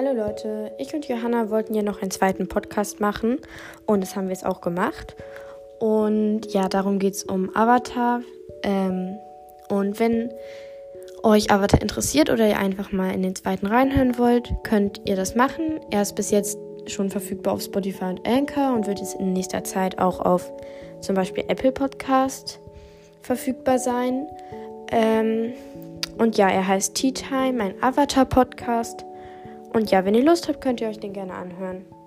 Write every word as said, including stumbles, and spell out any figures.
Hallo Leute, ich und Johanna wollten ja noch einen zweiten Podcast machen und das haben wir jetzt auch gemacht. Und ja, darum geht es um Avatar. Ähm, und wenn euch Avatar interessiert oder ihr einfach mal in den zweiten reinhören wollt, könnt ihr das machen. Er ist bis jetzt schon verfügbar auf Spotify und Anchor und wird jetzt in nächster Zeit auch auf zum Beispiel Apple Podcast verfügbar sein. Ähm, und ja, er heißt Tea Time, ein Avatar-Podcast. Und ja, wenn ihr Lust habt, könnt ihr euch den gerne anhören.